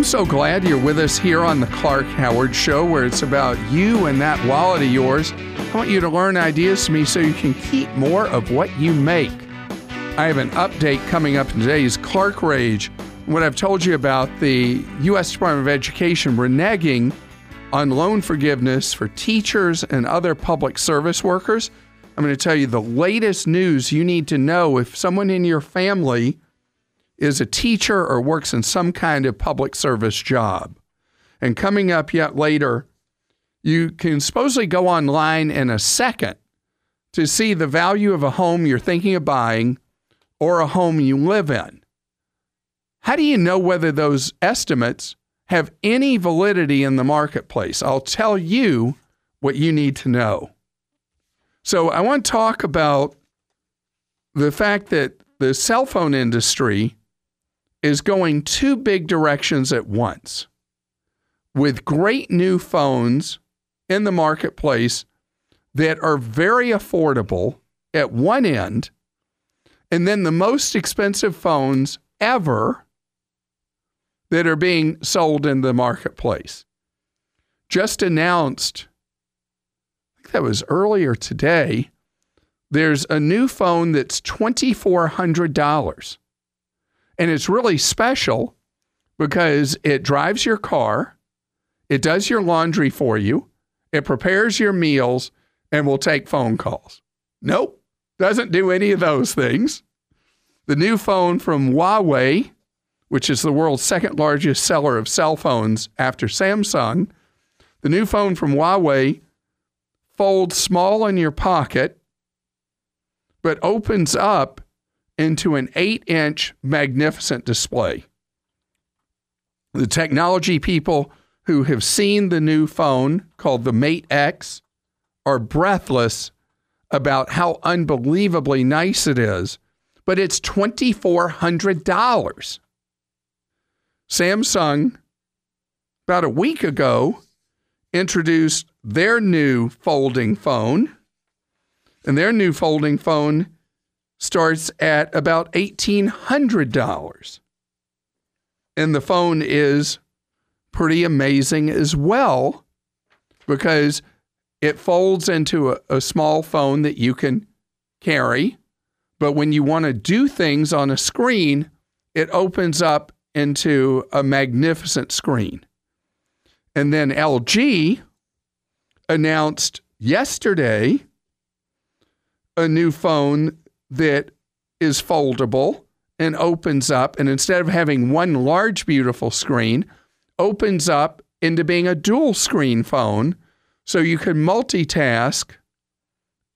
I'm so glad you're with us here on the Clark Howard Show, where it's about you and that wallet of yours. I want you to learn ideas from me so you can keep more of what you make. I have an update coming up in today's Clark Rage. What I've told you about the U.S. Department of Education reneging on loan forgiveness for teachers and other public service workers. I'm going to tell you the latest news you need to know if someone in your family is a teacher or works in some kind of public service job. And coming up yet later, you can supposedly go online in a second to see the value of a home you're thinking of buying or a home you live in. How do you know whether those estimates have any validity in the marketplace? I'll tell you what you need to know. So I want to talk about the fact that the cell phone industry is going two big directions at once, with great new phones in the marketplace that are very affordable at one end, and then the most expensive phones ever that are being sold in the marketplace. Just announced, I think that was earlier today, there's a new phone that's $2,400. And it's really special because it drives your car, it does your laundry for you, it prepares your meals, and will take phone calls. Nope, doesn't do any of those things. The new phone from Huawei, which is the world's second largest seller of cell phones after Samsung, the new phone from Huawei folds small in your pocket, but opens up into an 8-inch magnificent display. The technology people who have seen the new phone, called the Mate X, are breathless about how unbelievably nice it is, but it's $2,400. Samsung, about a week ago, introduced their new folding phone, and their new folding phone starts at about $1,800. And the phone is pretty amazing as well because it folds into a small phone that you can carry. But when you want to do things on a screen, it opens up into a magnificent screen. And then LG announced yesterday a new phone that is foldable and opens up, and instead of having one large, beautiful screen, opens up into being a dual screen phone so you can multitask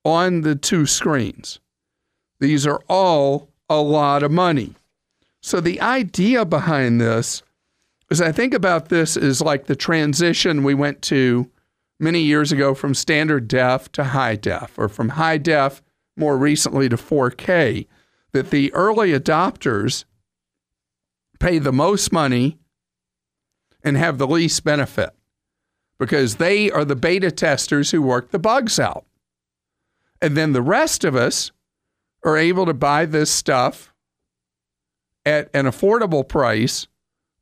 on the two screens. These are all a lot of money. So the idea behind this is, I think about this as like the transition we went to many years ago from standard def to high def, or from high def more recently to 4K, that the early adopters pay the most money and have the least benefit because they are the beta testers who work the bugs out. And then the rest of us are able to buy this stuff at an affordable price,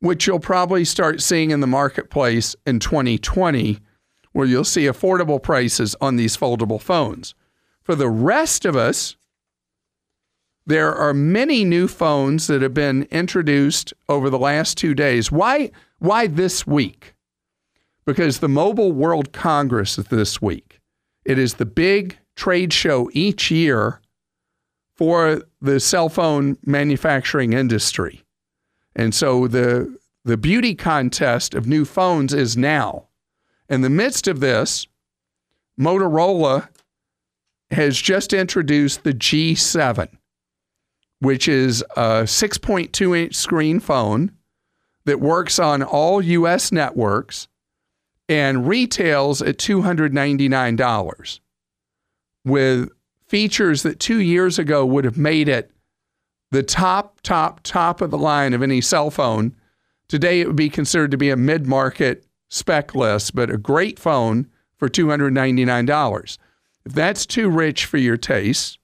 which you'll probably start seeing in the marketplace in 2020, where you'll see affordable prices on these foldable phones. For the rest of us, there are many new phones that have been introduced over the last 2 days. Why this week? Because the Mobile World Congress is this week. It is the big trade show each year for the cell phone manufacturing industry. And so the beauty contest of new phones is now. In the midst of this, Motorola has just introduced the G7, which is a 6.2-inch screen phone that works on all U.S. networks and retails at $299, with features that 2 years ago would have made it the top of the line of any cell phone. Today it would be considered to be a mid-market spec list, but a great phone for $299. If that's too rich for your taste,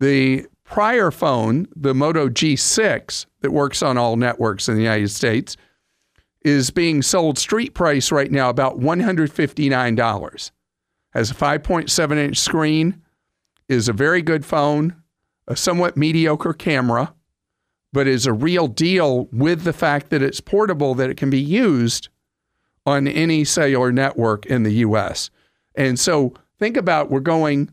the prior phone, the Moto G6, that works on all networks in the United States, is being sold street price right now about $159. Has a 5.7-inch screen, is a very good phone, a somewhat mediocre camera, but is a real deal with the fact that it's portable, that it can be used on any cellular network in the U.S. And so think about, we're going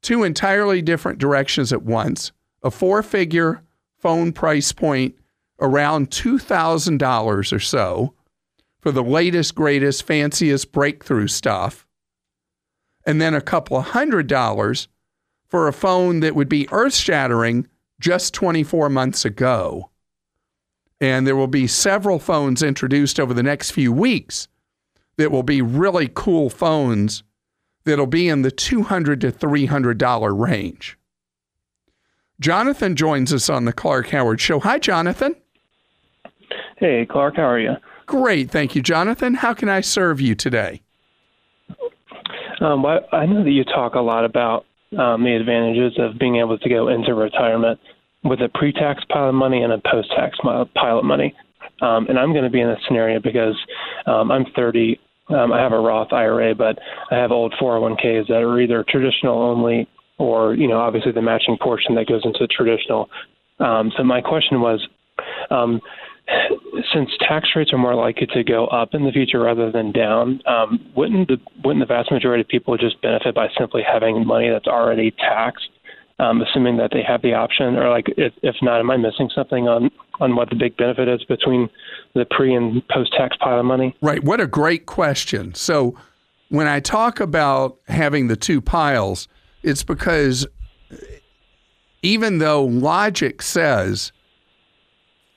two entirely different directions at once. A four-figure phone price point around $2,000 or so for the latest, greatest, fanciest breakthrough stuff. And then a couple of $100s for a phone that would be earth-shattering just 24 months ago. And there will be several phones introduced over the next few weeks that will be really cool phones that'll be in the $200 to $300 range. Jonathan joins us on the Clark Howard Show. Hi, Jonathan. Hey, Clark, how are you? Great, thank you, Jonathan. How can I serve you today? I know that you talk a lot about the advantages of being able to go into retirement with a pre-tax pile of money and a post-tax pile of money. And I'm going to be in this scenario because I'm 30. I have a Roth IRA, but I have old 401ks that are either traditional only or, you know, obviously the matching portion that goes into traditional. So my question was, since tax rates are more likely to go up in the future rather than down, wouldn't the vast majority of people just benefit by simply having money that's already taxed, assuming that they have the option? Or, like, if not, am I missing something on what the big benefit is between the pre- and post-tax pile of money? Right. What a great question. So when I talk about having the two piles, it's because even though logic says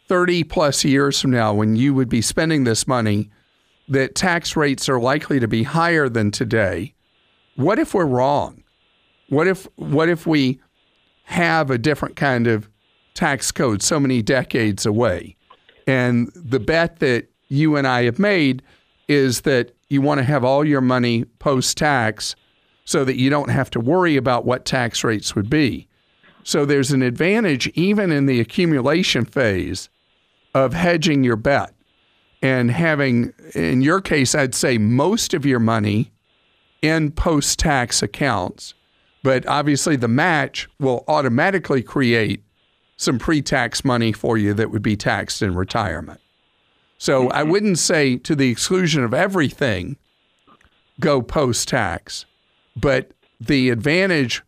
30 plus years from now, when you would be spending this money, that tax rates are likely to be higher than today, what if we're wrong? What if we have a different kind of tax code so many decades away? And the bet that you and I have made is that you want to have all your money post-tax so that you don't have to worry about what tax rates would be. So there's an advantage even in the accumulation phase of hedging your bet and having, in your case, I'd say most of your money in post-tax accounts. But obviously the match will automatically create some pre-tax money for you that would be taxed in retirement. So I wouldn't say, to the exclusion of everything, go post-tax, but the advantage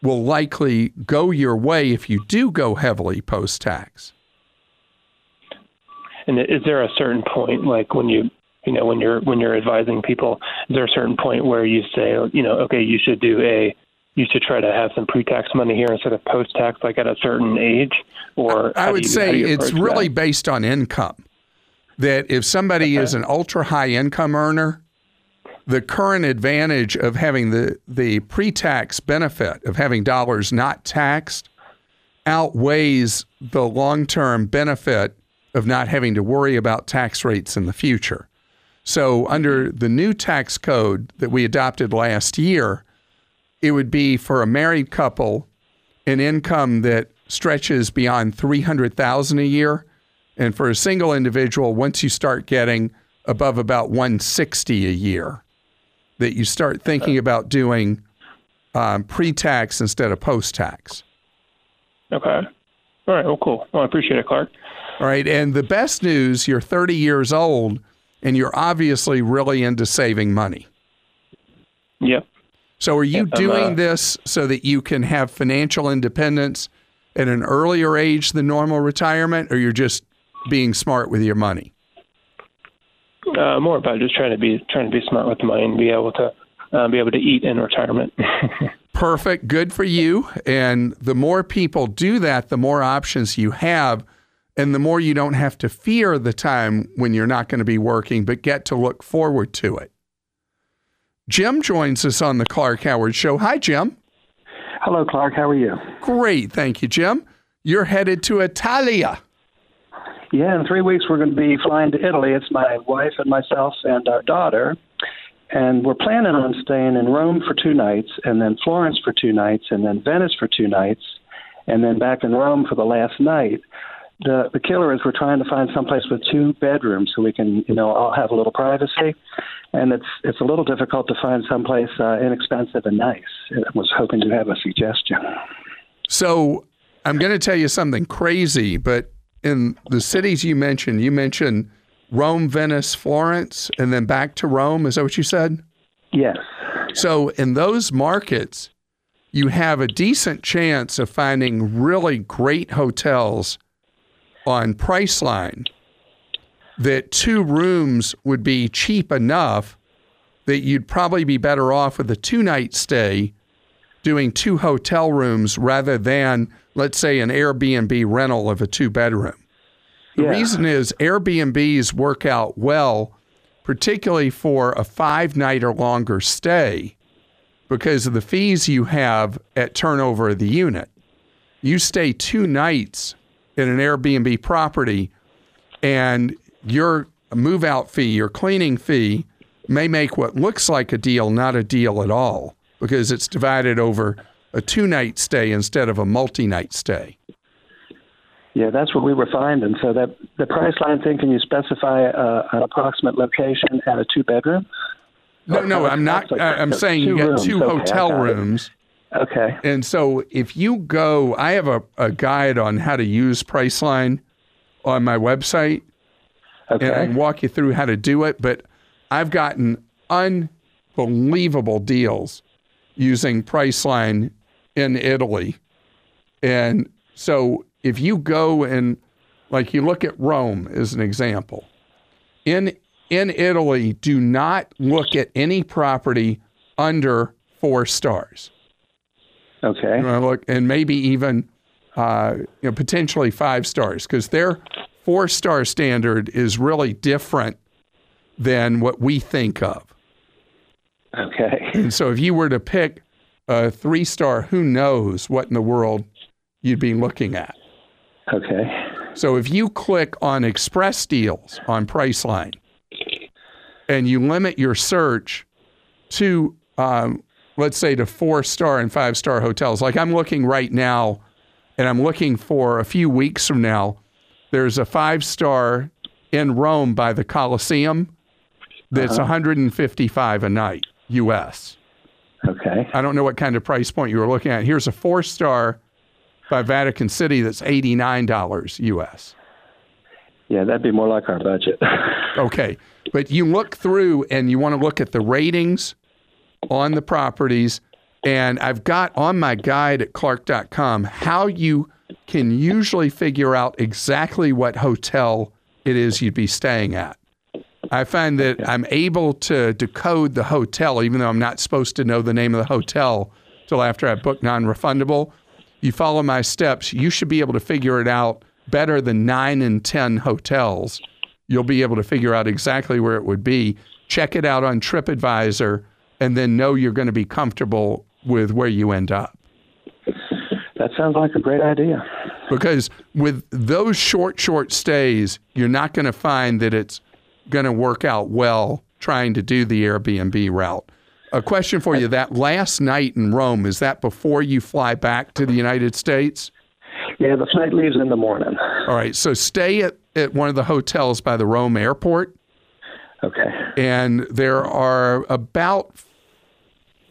will likely go your way if you do go heavily post-tax. And is there a certain point, like when you're advising people, is there a certain point where you say, you know, okay, you should try to have some pre-tax money here instead of post-tax, like at a certain age? Or I would say it's really based on income. That if somebody is an ultra-high income earner, the current advantage of having the pre-tax benefit of having dollars not taxed outweighs the long-term benefit of not having to worry about tax rates in the future. So under the new tax code that we adopted last year, it would be for a married couple an income that stretches beyond $300,000 a year, and for a single individual, once you start getting above about $160,000 a year, that you start thinking about doing pre-tax instead of post-tax. Okay. All right. Well, cool. Well, I appreciate it, Clark. All right. And the best news, you're 30 years old, and you're obviously really into saving money. Yep. So are you doing this so that you can have financial independence at an earlier age than normal retirement, or you're just being smart with your money? More about just trying to be smart with the money and be able to eat in retirement. Perfect. Good for you. And the more people do that, the more options you have, and the more you don't have to fear the time when you're not going to be working, but get to look forward to it. Jim joins us on the Clark Howard Show. Hi, Jim. Hello, Clark. How are you? Great. Thank you, Jim. You're headed to Italia. Yeah, in 3 weeks we're going to be flying to Italy. It's my wife and myself and our daughter. And we're planning on staying in Rome for 2 nights, and then Florence for 2 nights, and then Venice for 2 nights, and then back in Rome for the last night. The killer is we're trying to find someplace with two bedrooms so we can, all have a little privacy. And it's a little difficult to find someplace inexpensive and nice. I was hoping to have a suggestion. So I'm going to tell you something crazy, but in the cities you mentioned Rome, Venice, Florence, and then back to Rome. Is that what you said? Yes. So in those markets, you have a decent chance of finding really great hotels on Priceline that two rooms would be cheap enough that you'd probably be better off with a two-night stay doing two hotel rooms rather than, let's say, an Airbnb rental of a two-bedroom. The reason is Airbnbs work out well, particularly for a five-night or longer stay, because of the fees you have at turnover of the unit. You stay two nights in an Airbnb property, and your move-out fee, your cleaning fee, may make what looks like a deal not a deal at all, because it's divided over a two-night stay instead of a multi-night stay. Yeah, that's what we were finding. So that the Priceline thing, can you specify an approximate location at a two-bedroom? No, I'm not. I'm saying you got two hotel rooms. Okay. And so if you go, I have a guide on how to use Priceline on my website. Okay. And I can walk you through how to do it. But I've gotten unbelievable deals using Priceline in Italy. And so if you go and, like, you look at Rome as an example, in Italy, do not look at any property under 4 stars. Okay. You want to look, and maybe even potentially 5 stars, because their 4-star standard is really different than what we think of. Okay. And so if you were to pick a 3-star, who knows what in the world you'd be looking at. Okay. So if you click on Express Deals on Priceline, and you limit your search to, let's say, to 4-star and 5-star hotels. Like I'm looking right now, and I'm looking for a few weeks from now, there's a 5-star in Rome by the Colosseum that's $155 a night, U.S. Okay. I don't know what kind of price point you were looking at. Here's a 4-star by Vatican City that's $89 U.S. Yeah, that'd be more like our budget. Okay. But you look through and you want to look at the ratings on the properties. And I've got on my guide at Clark.com how you can usually figure out exactly what hotel it is you'd be staying at. I find that I'm able to decode the hotel, even though I'm not supposed to know the name of the hotel till after I book non-refundable. You follow my steps, you should be able to figure it out better than 9 and 10 hotels. You'll be able to figure out exactly where it would be. Check it out on TripAdvisor, and then know you're going to be comfortable with where you end up. That sounds like a great idea. Because with those short stays, you're not going to find that it's going to work out well trying to do the Airbnb route. A question for you, that last night in Rome, is that before you fly back to the United States? Yeah, the flight leaves in the morning. All right, so stay at one of the hotels by the Rome airport. Okay. And there are about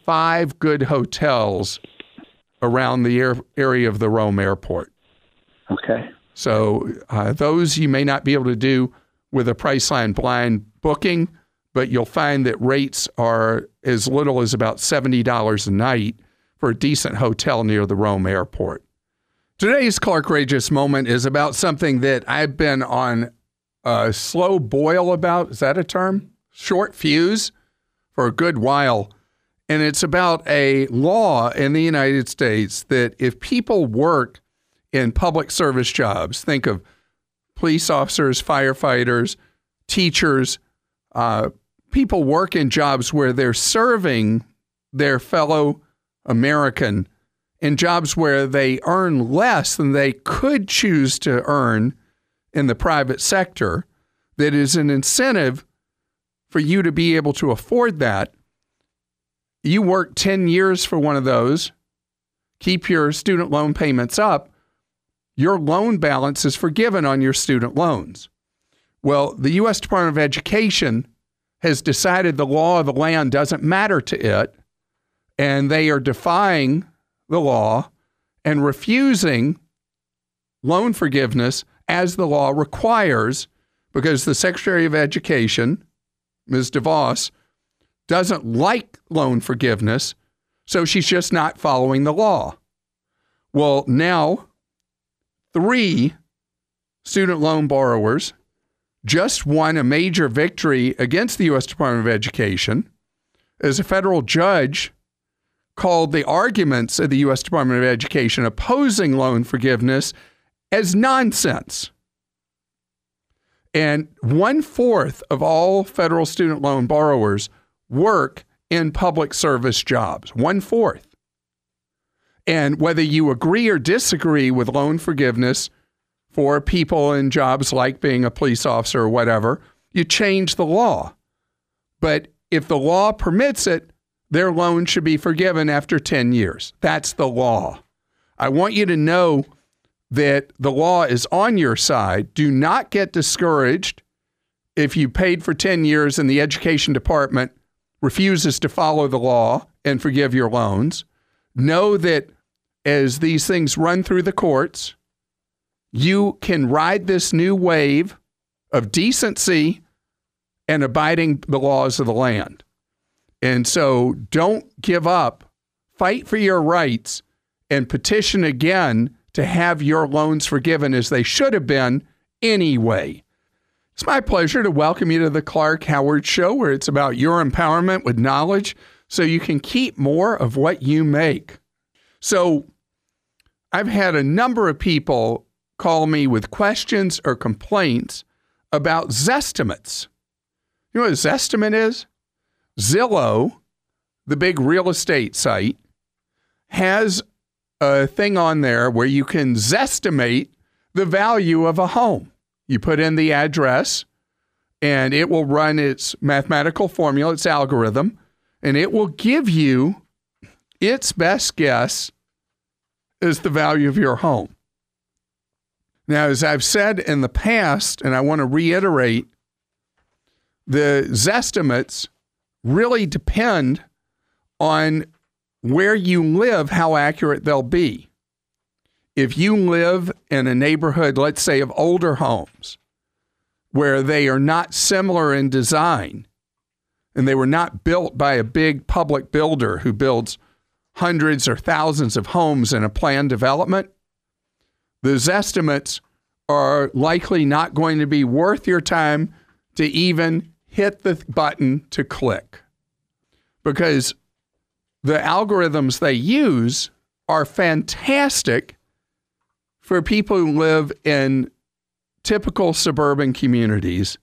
5 good hotels around the area of the Rome airport. Okay. So those you may not be able to do with a Priceline blind booking, but you'll find that rates are as little as about $70 a night for a decent hotel near the Rome airport. Today's Clarkrageous moment is about something that I've been on a slow boil about. Is that a term? Short fuse for a good while. And it's about a law in the United States that if people work in public service jobs, think of police officers, firefighters, teachers, people work in jobs where they're serving their fellow American in jobs where they earn less than they could choose to earn in the private sector, that is an incentive for you to be able to afford that. You work 10 years for one of those, keep your student loan payments up, your loan balance is forgiven on your student loans. Well, the U.S. Department of Education has decided the law of the land doesn't matter to it, and they are defying the law and refusing loan forgiveness as the law requires, because the Secretary of Education, Ms. DeVos, doesn't like loan forgiveness, so she's just not following the law. Well, now, 3 student loan borrowers just won a major victory against the U.S. Department of Education, as a federal judge called the arguments of the U.S. Department of Education opposing loan forgiveness as nonsense. And 1/4 of all federal student loan borrowers work in public service jobs, 1/4. And whether you agree or disagree with loan forgiveness for people in jobs like being a police officer or whatever, you change the law. But if the law permits it, their loan should be forgiven after 10 years. That's the law. I want you to know that the law is on your side. Do not get discouraged if you paid for 10 years and the education department refuses to follow the law and forgive your loans. Know that as these things run through the courts, you can ride this new wave of decency and abiding the laws of the land. And so don't give up. Fight for your rights and petition again to have your loans forgiven as they should have been anyway. It's my pleasure to welcome you to the Clark Howard Show, where it's about your empowerment with knowledge so you can keep more of what you make. So I've had a number of people call me with questions or complaints about Zestimates. You know what a Zestimate is? Zillow, the big real estate site, has a thing on there where you can zestimate the value of a home. You put in the address, and it will run its mathematical formula, its algorithm, and it will give you its best guess as the value of your home. Now, as I've said in the past, and I want to reiterate, the Zestimates really depend on where you live, how accurate they'll be. If you live in a neighborhood, let's say, of older homes, where they are not similar in design, and they were not built by a big public builder who builds hundreds or thousands of homes in a planned development, those estimates are likely not going to be worth your time to even hit the button to click, because the algorithms they use are fantastic for people who live in typical suburban communities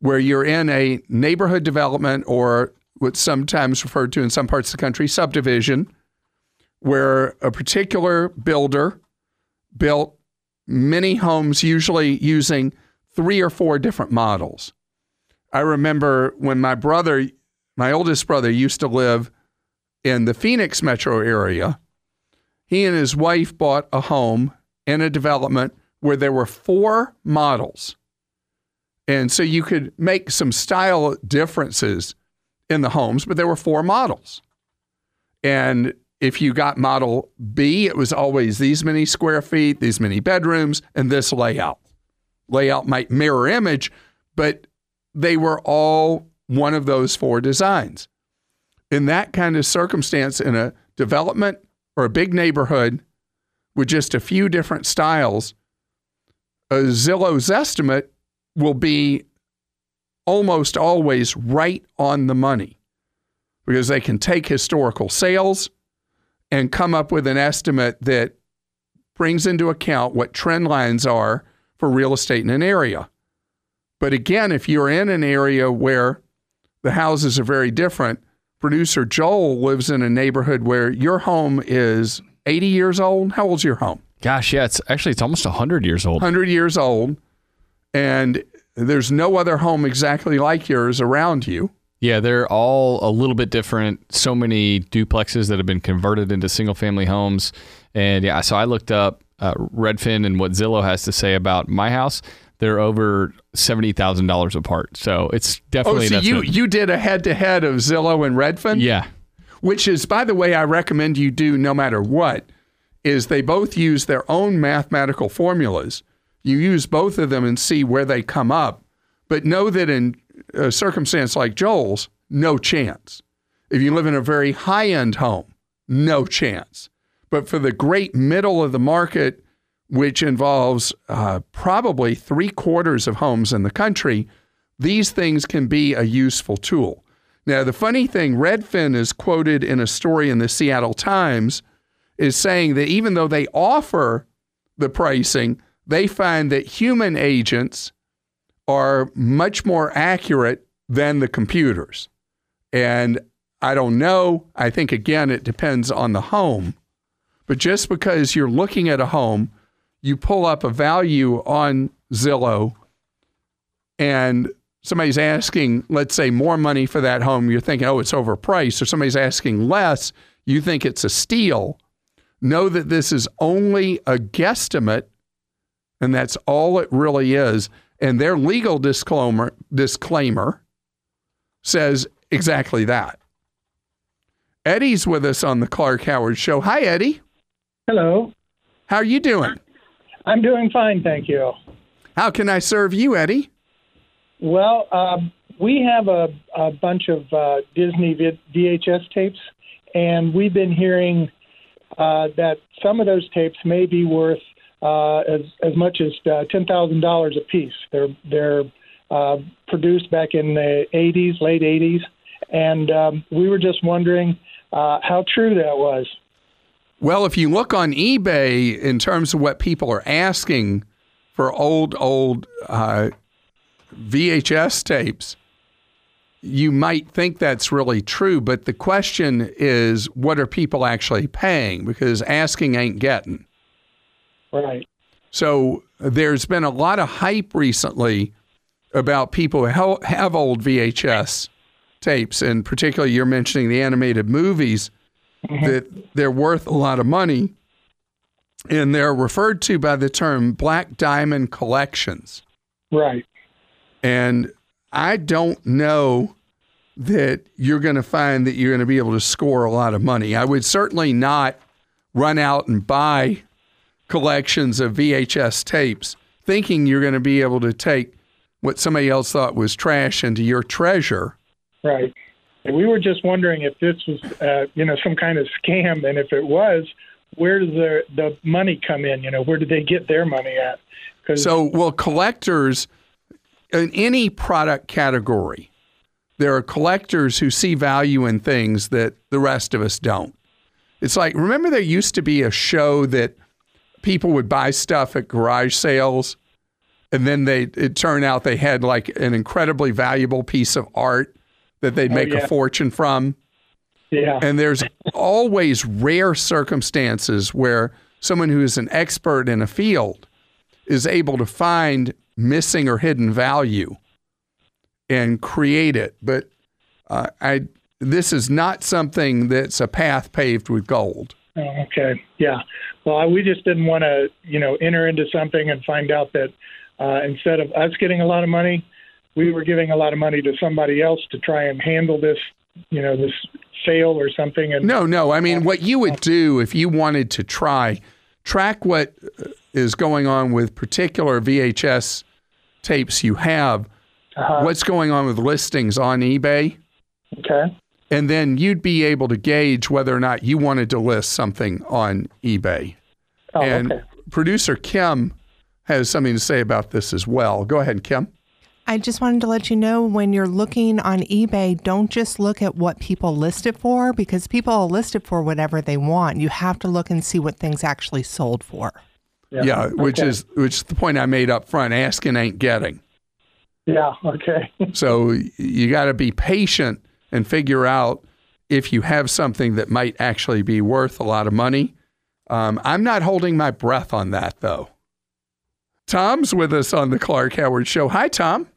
where you're in a neighborhood development, or what's sometimes referred to in some parts of the country, subdivision, where a particular builder built many homes, usually using 3 or 4 different models. I remember when my oldest brother used to live in the Phoenix metro area, he and his wife bought a home in a development where there were 4 models. And so you could make some style differences in the homes, but there were 4 models. And if you got model B, it was always these many square feet, these many bedrooms, and this layout. Layout might mirror image, but they were all one of those 4 designs. In that kind of circumstance, in a development or a big neighborhood with just a few different styles, a Zillow's estimate will be almost always right on the money, because they can take historical sales and come up with an estimate that brings into account what trend lines are for real estate in an area. But again, if you're in an area where the houses are very different, producer Joel lives in a neighborhood where your home is 80 years old. How old's your home? Gosh, yeah, it's almost 100 years old. 100 years old, and there's no other home exactly like yours around you. Yeah, they're all a little bit different. So many duplexes that have been converted into single-family homes. And yeah, so I looked up Redfin and what Zillow has to say about my house, they're over $70,000 apart. So it's definitely... Oh, so you did a head-to-head of Zillow and Redfin? Yeah. Which is, by the way, I recommend you do no matter what, is they both use their own mathematical formulas. You use both of them and see where they come up. But know that in a circumstance like Joel's, no chance. If you live in a very high-end home, no chance. But for the great middle of the market, which involves probably 3/4 of homes in the country, these things can be a useful tool. Now, the funny thing, Redfin is quoted in a story in the Seattle Times is saying that even though they offer the pricing, they find that human agents are much more accurate than the computers. And I don't know. I think, again, it depends on the home. But just because you're looking at a home, you pull up a value on Zillow and somebody's asking, let's say, more money for that home. You're thinking, oh, it's overpriced. Or somebody's asking less. You think it's a steal. Know that this is only a guesstimate, and that's all it really is. And their legal disclaimer says exactly that. Eddie's with us on the Clark Howard Show. Hi, Eddie. Hello. How are you doing? I'm doing fine, thank you. How can I serve you, Eddie? Well, we have a bunch of Disney VHS tapes, and we've been hearing that some of those tapes may be worth as much as $10,000 a piece. They're produced back in the 80s, late 80s, and we were just wondering how true that was. Well, if you look on eBay in terms of what people are asking for old VHS tapes, you might think that's really true. But the question is, what are people actually paying? Because asking ain't getting. Right. So there's been a lot of hype recently about people who have old VHS tapes, and particularly you're mentioning the animated movies, that they're worth a lot of money, and they're referred to by the term Black Diamond Collections. Right. And I don't know that you're going to find that you're going to be able to score a lot of money. I would certainly not run out and buy collections of VHS tapes thinking you're going to be able to take what somebody else thought was trash into your treasure. Right. And we were just wondering if this was, some kind of scam, and if it was, where does the money come in? You know, where did they get their money at? Well, collectors in any product category, there are collectors who see value in things that the rest of us don't. It's like, remember there used to be a show that people would buy stuff at garage sales, and then it turned out they had like an incredibly valuable piece of art that they'd make a fortune from. Yeah. And there's always rare circumstances where someone who is an expert in a field is able to find missing or hidden value and create it. But this is not something that's a path paved with gold. Oh, okay. Yeah. Well, we just didn't want to, enter into something and find out that instead of us getting a lot of money, we were giving a lot of money to somebody else to try and handle this, this sale or something. And no. I mean, what you would do if you wanted to track what is going on with particular VHS tapes you have, what's going on with listings on eBay. Okay. And then you'd be able to gauge whether or not you wanted to list something on eBay. Oh, and okay. Producer Kim has something to say about this as well. Go ahead, Kim. I just wanted to let you know, when you're looking on eBay, don't just look at what people list it for, because people will list it for whatever they want. You have to look and see what things actually sold for. Yeah, which is the point I made up front. Asking ain't getting. Yeah, okay. So you got to be patient and figure out if you have something that might actually be worth a lot of money. I'm not holding my breath on that, though. Tom's with us on the Clark Howard Show. Hi, Tom.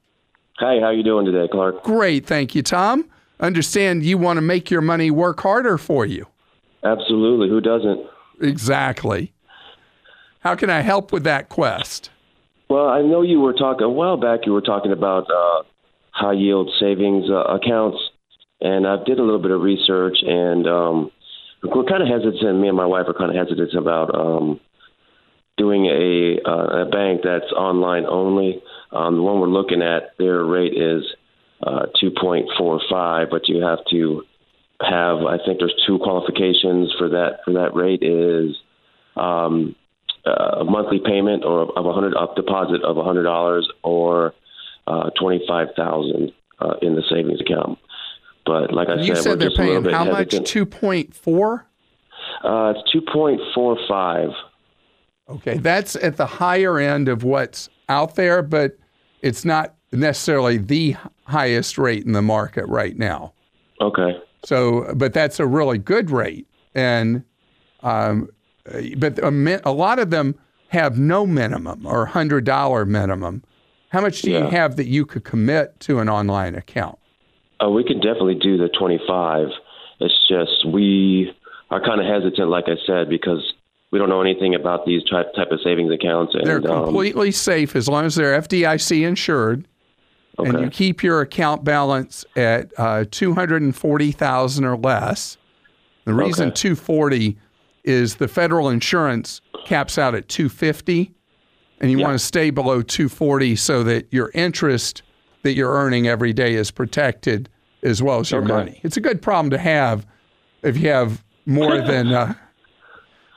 Hi, how you doing today, Clark? Great, thank you, Tom. Understand you want to make your money work harder for you. Absolutely, who doesn't? Exactly. How can I help with that quest? Well, I know you were talking a while back. You were talking about high yield savings accounts, and I did a little bit of research, and we're kind of hesitant. Me and my wife are kind of hesitant about doing a bank that's online only. The one we're looking at, their rate is 2.45, but you have to have, I think there's two qualifications for that rate is a monthly payment of a deposit of $100 or $25,000 in the savings account. But like I said, they're just paying a little bit how hesitant. Much? 2.4? It's 2.45. Okay, that's at the higher end of what's out there, but it's not necessarily the highest rate in the market right now. Okay. So, but that's a really good rate, and but a lot of them have no minimum or $100 minimum. How much do you have that you could commit to an online account? We could definitely do the 25. It's just we are kind of hesitant, like I said, because we don't know anything about these type of savings accounts. And they're completely safe as long as they're FDIC insured. Okay. And you keep your account balance at $240,000 or less. The reason $240 is the federal insurance caps out at $250, and you want to stay below $240 so that your interest that you're earning every day is protected as well as your money. It's a good problem to have if you have more than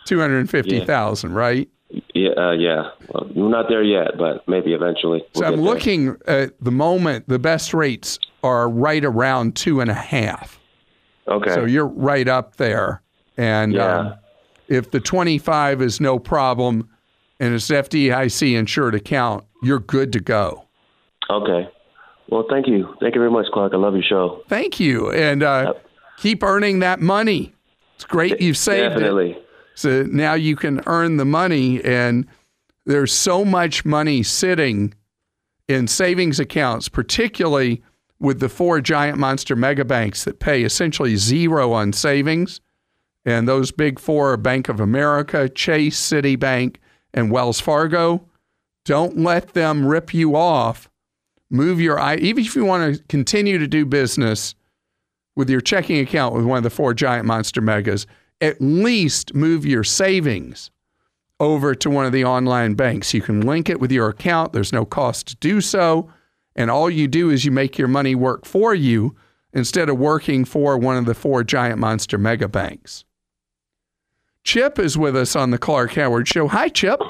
$250,000, right? Yeah. Well, we're not there yet, but maybe eventually. We'll so I'm looking at the moment, the best rates are right around 2.5. Okay. So you're right up there. And if the 25 is no problem and it's an FDIC insured account, you're good to go. Okay. Well, thank you. Thank you very much, Clark. I love your show. Thank you. And keep earning that money. It's great you've saved it. Definitely. So now you can earn the money, and there's so much money sitting in savings accounts, particularly with the four giant monster mega banks that pay essentially zero on savings. And those big four are Bank of America, Chase, Citibank, and Wells Fargo. Don't let them rip you off. Move your eye. Even if you want to continue to do business with your checking account with one of the four giant monster megas, at least move your savings over to one of the online banks. You can link it with your account. There's no cost to do so. And all you do is you make your money work for you instead of working for one of the four giant monster mega banks. Chip is with us on the Clark Howard Show. Hi, Chip.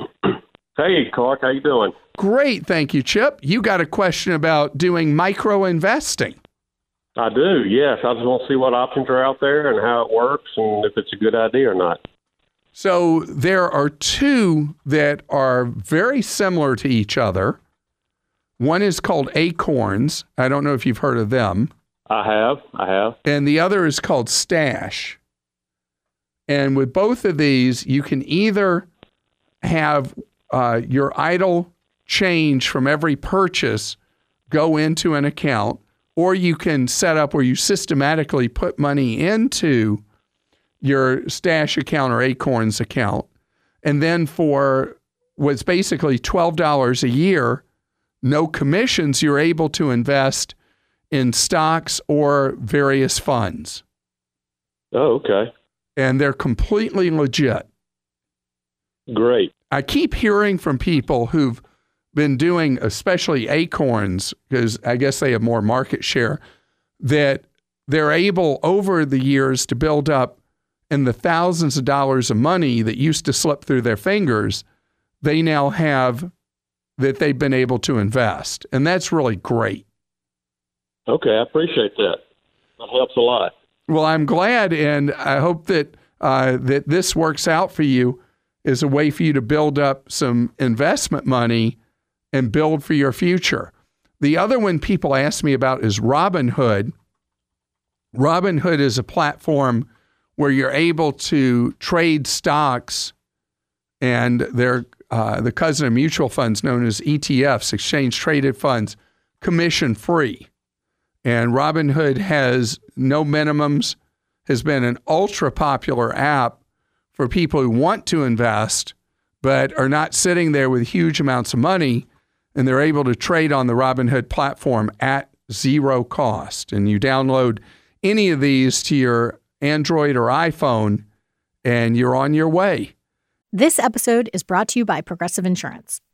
Hey, Clark. How you doing? Great. Thank you, Chip. You got a question about doing micro investing. I do, yes. I just want to see what options are out there and how it works and if it's a good idea or not. So there are two that are very similar to each other. One is called Acorns. I don't know if you've heard of them. I have. And the other is called Stash. And with both of these, you can either have your idle change from every purchase go into an account, or you can set up where you systematically put money into your Stash account or Acorns account. And then for what's basically $12 a year, no commissions, you're able to invest in stocks or various funds. Oh, okay. And they're completely legit. Great. I keep hearing from people who've been doing, especially Acorns, because I guess they have more market share, that they're able over the years to build up in the thousands of dollars of money that used to slip through their fingers, they now have that they've been able to invest. And that's really great. Okay, I appreciate that. That helps a lot. Well, I'm glad, and I hope that that this works out for you as a way for you to build up some investment money and build for your future. The other one people ask me about is Robinhood. Robinhood is a platform where you're able to trade stocks, and they're the cousin of mutual funds known as ETFs, exchange-traded funds, commission-free. And Robinhood has no minimums, has been an ultra-popular app for people who want to invest but are not sitting there with huge amounts of money, and they're able to trade on the Robinhood platform at zero cost. And you download any of these to your Android or iPhone, and you're on your way. This episode is brought to you by Progressive Insurance.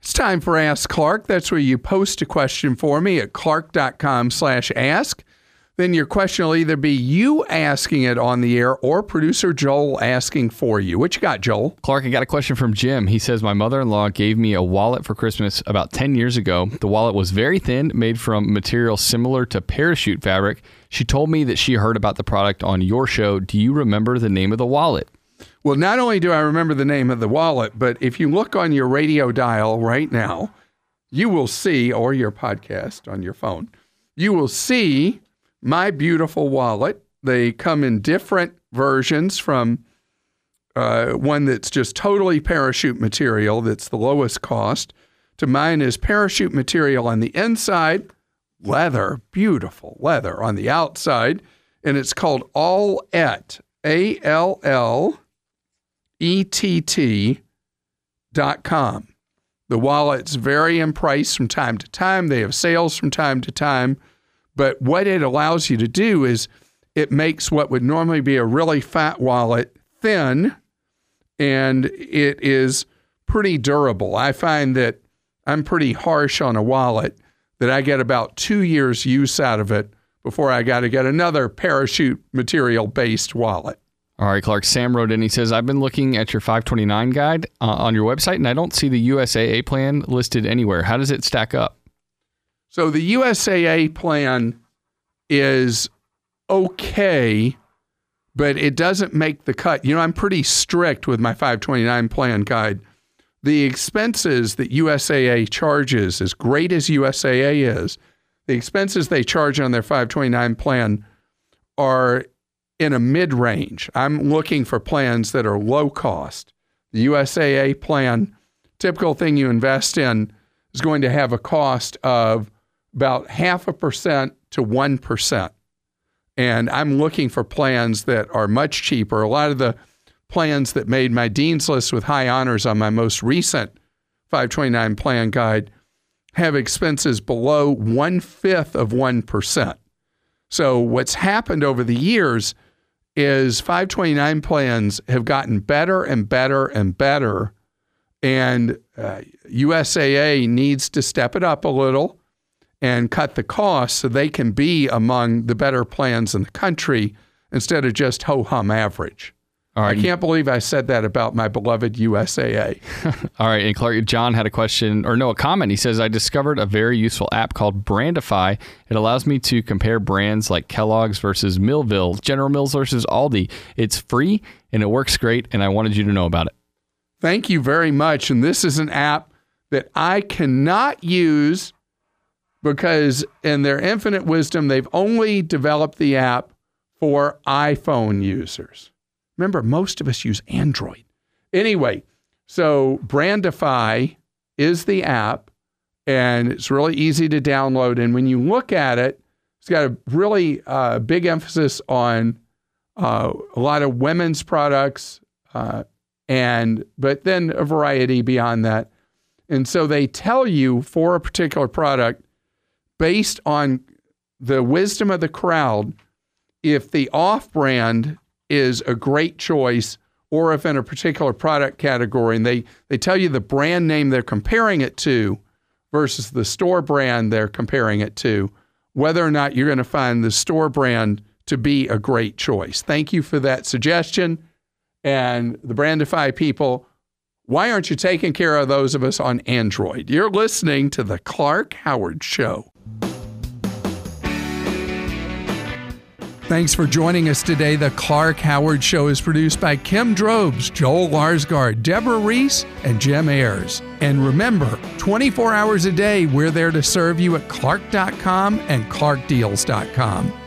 It's time for Ask Clark. That's where you post a question for me at Clark.com/ask. Then your question will either be you asking it on the air or producer Joel asking for you. What you got, Joel? Clark, I got a question from Jim. He says, my mother-in-law gave me a wallet for Christmas about 10 years ago. The wallet was very thin, made from material similar to parachute fabric. She told me that she heard about the product on your show. Do you remember the name of the wallet? Well, not only do I remember the name of the wallet, but if you look on your radio dial right now, you will see, or your podcast on your phone, you will see My Beautiful Wallet. They come in different versions, from one that's just totally parachute material, that's the lowest cost, to mine is parachute material on the inside, leather, beautiful leather on the outside, and it's called All Et, ALLETT.com. The wallets vary in price from time to time. They have sales from time to time. But what it allows you to do is it makes what would normally be a really fat wallet thin, and it is pretty durable. I find that I'm pretty harsh on a wallet, that I get about 2 years use out of it before I got to get another parachute material-based wallet. All right, Clark. Sam wrote in. He says, I've been looking at your 529 guide on your website, and I don't see the USAA plan listed anywhere. How does it stack up? So the USAA plan is okay, but it doesn't make the cut. You know, I'm pretty strict with my 529 plan guide. The expenses that USAA charges, as great as USAA is, the expenses they charge on their 529 plan are in a mid-range. I'm looking for plans that are low cost. The USAA plan, typical thing you invest in, is going to have a cost of about 0.5% to 1%. And I'm looking for plans that are much cheaper. A lot of the plans that made my Dean's List with high honors on my most recent 529 plan guide have expenses below 1/5 of 1%. So what's happened over the years is 529 plans have gotten better and better and better, and USAA needs to step it up a little and cut the cost so they can be among the better plans in the country instead of just ho-hum average. All right. I can't believe I said that about my beloved USAA. All right. And Clark, John had a question, or no, a comment. He says, I discovered a very useful app called Brandify. It allows me to compare brands like Kellogg's versus Millville, General Mills versus Aldi. It's free and it works great, and I wanted you to know about it. Thank you very much. And this is an app that I cannot use because in their infinite wisdom, they've only developed the app for iPhone users. Remember, most of us use Android. Anyway, so Brandify is the app, and it's really easy to download. And when you look at it, it's got a really big emphasis on a lot of women's products, but then a variety beyond that. And so they tell you for a particular product, based on the wisdom of the crowd, if the off-brand is a great choice, or if in a particular product category, and they tell you the brand name they're comparing it to versus the store brand they're comparing it to, whether or not you're going to find the store brand to be a great choice. Thank you for that suggestion. And the Brandify people, why aren't you taking care of those of us on Android? You're listening to The Clark Howard Show. Thanks for joining us today. The Clark Howard Show is produced by Kim Drobes, Joel Larsgaard, Deborah Reese, and Jim Ayers. And remember, 24 hours a day, we're there to serve you at Clark.com and ClarkDeals.com.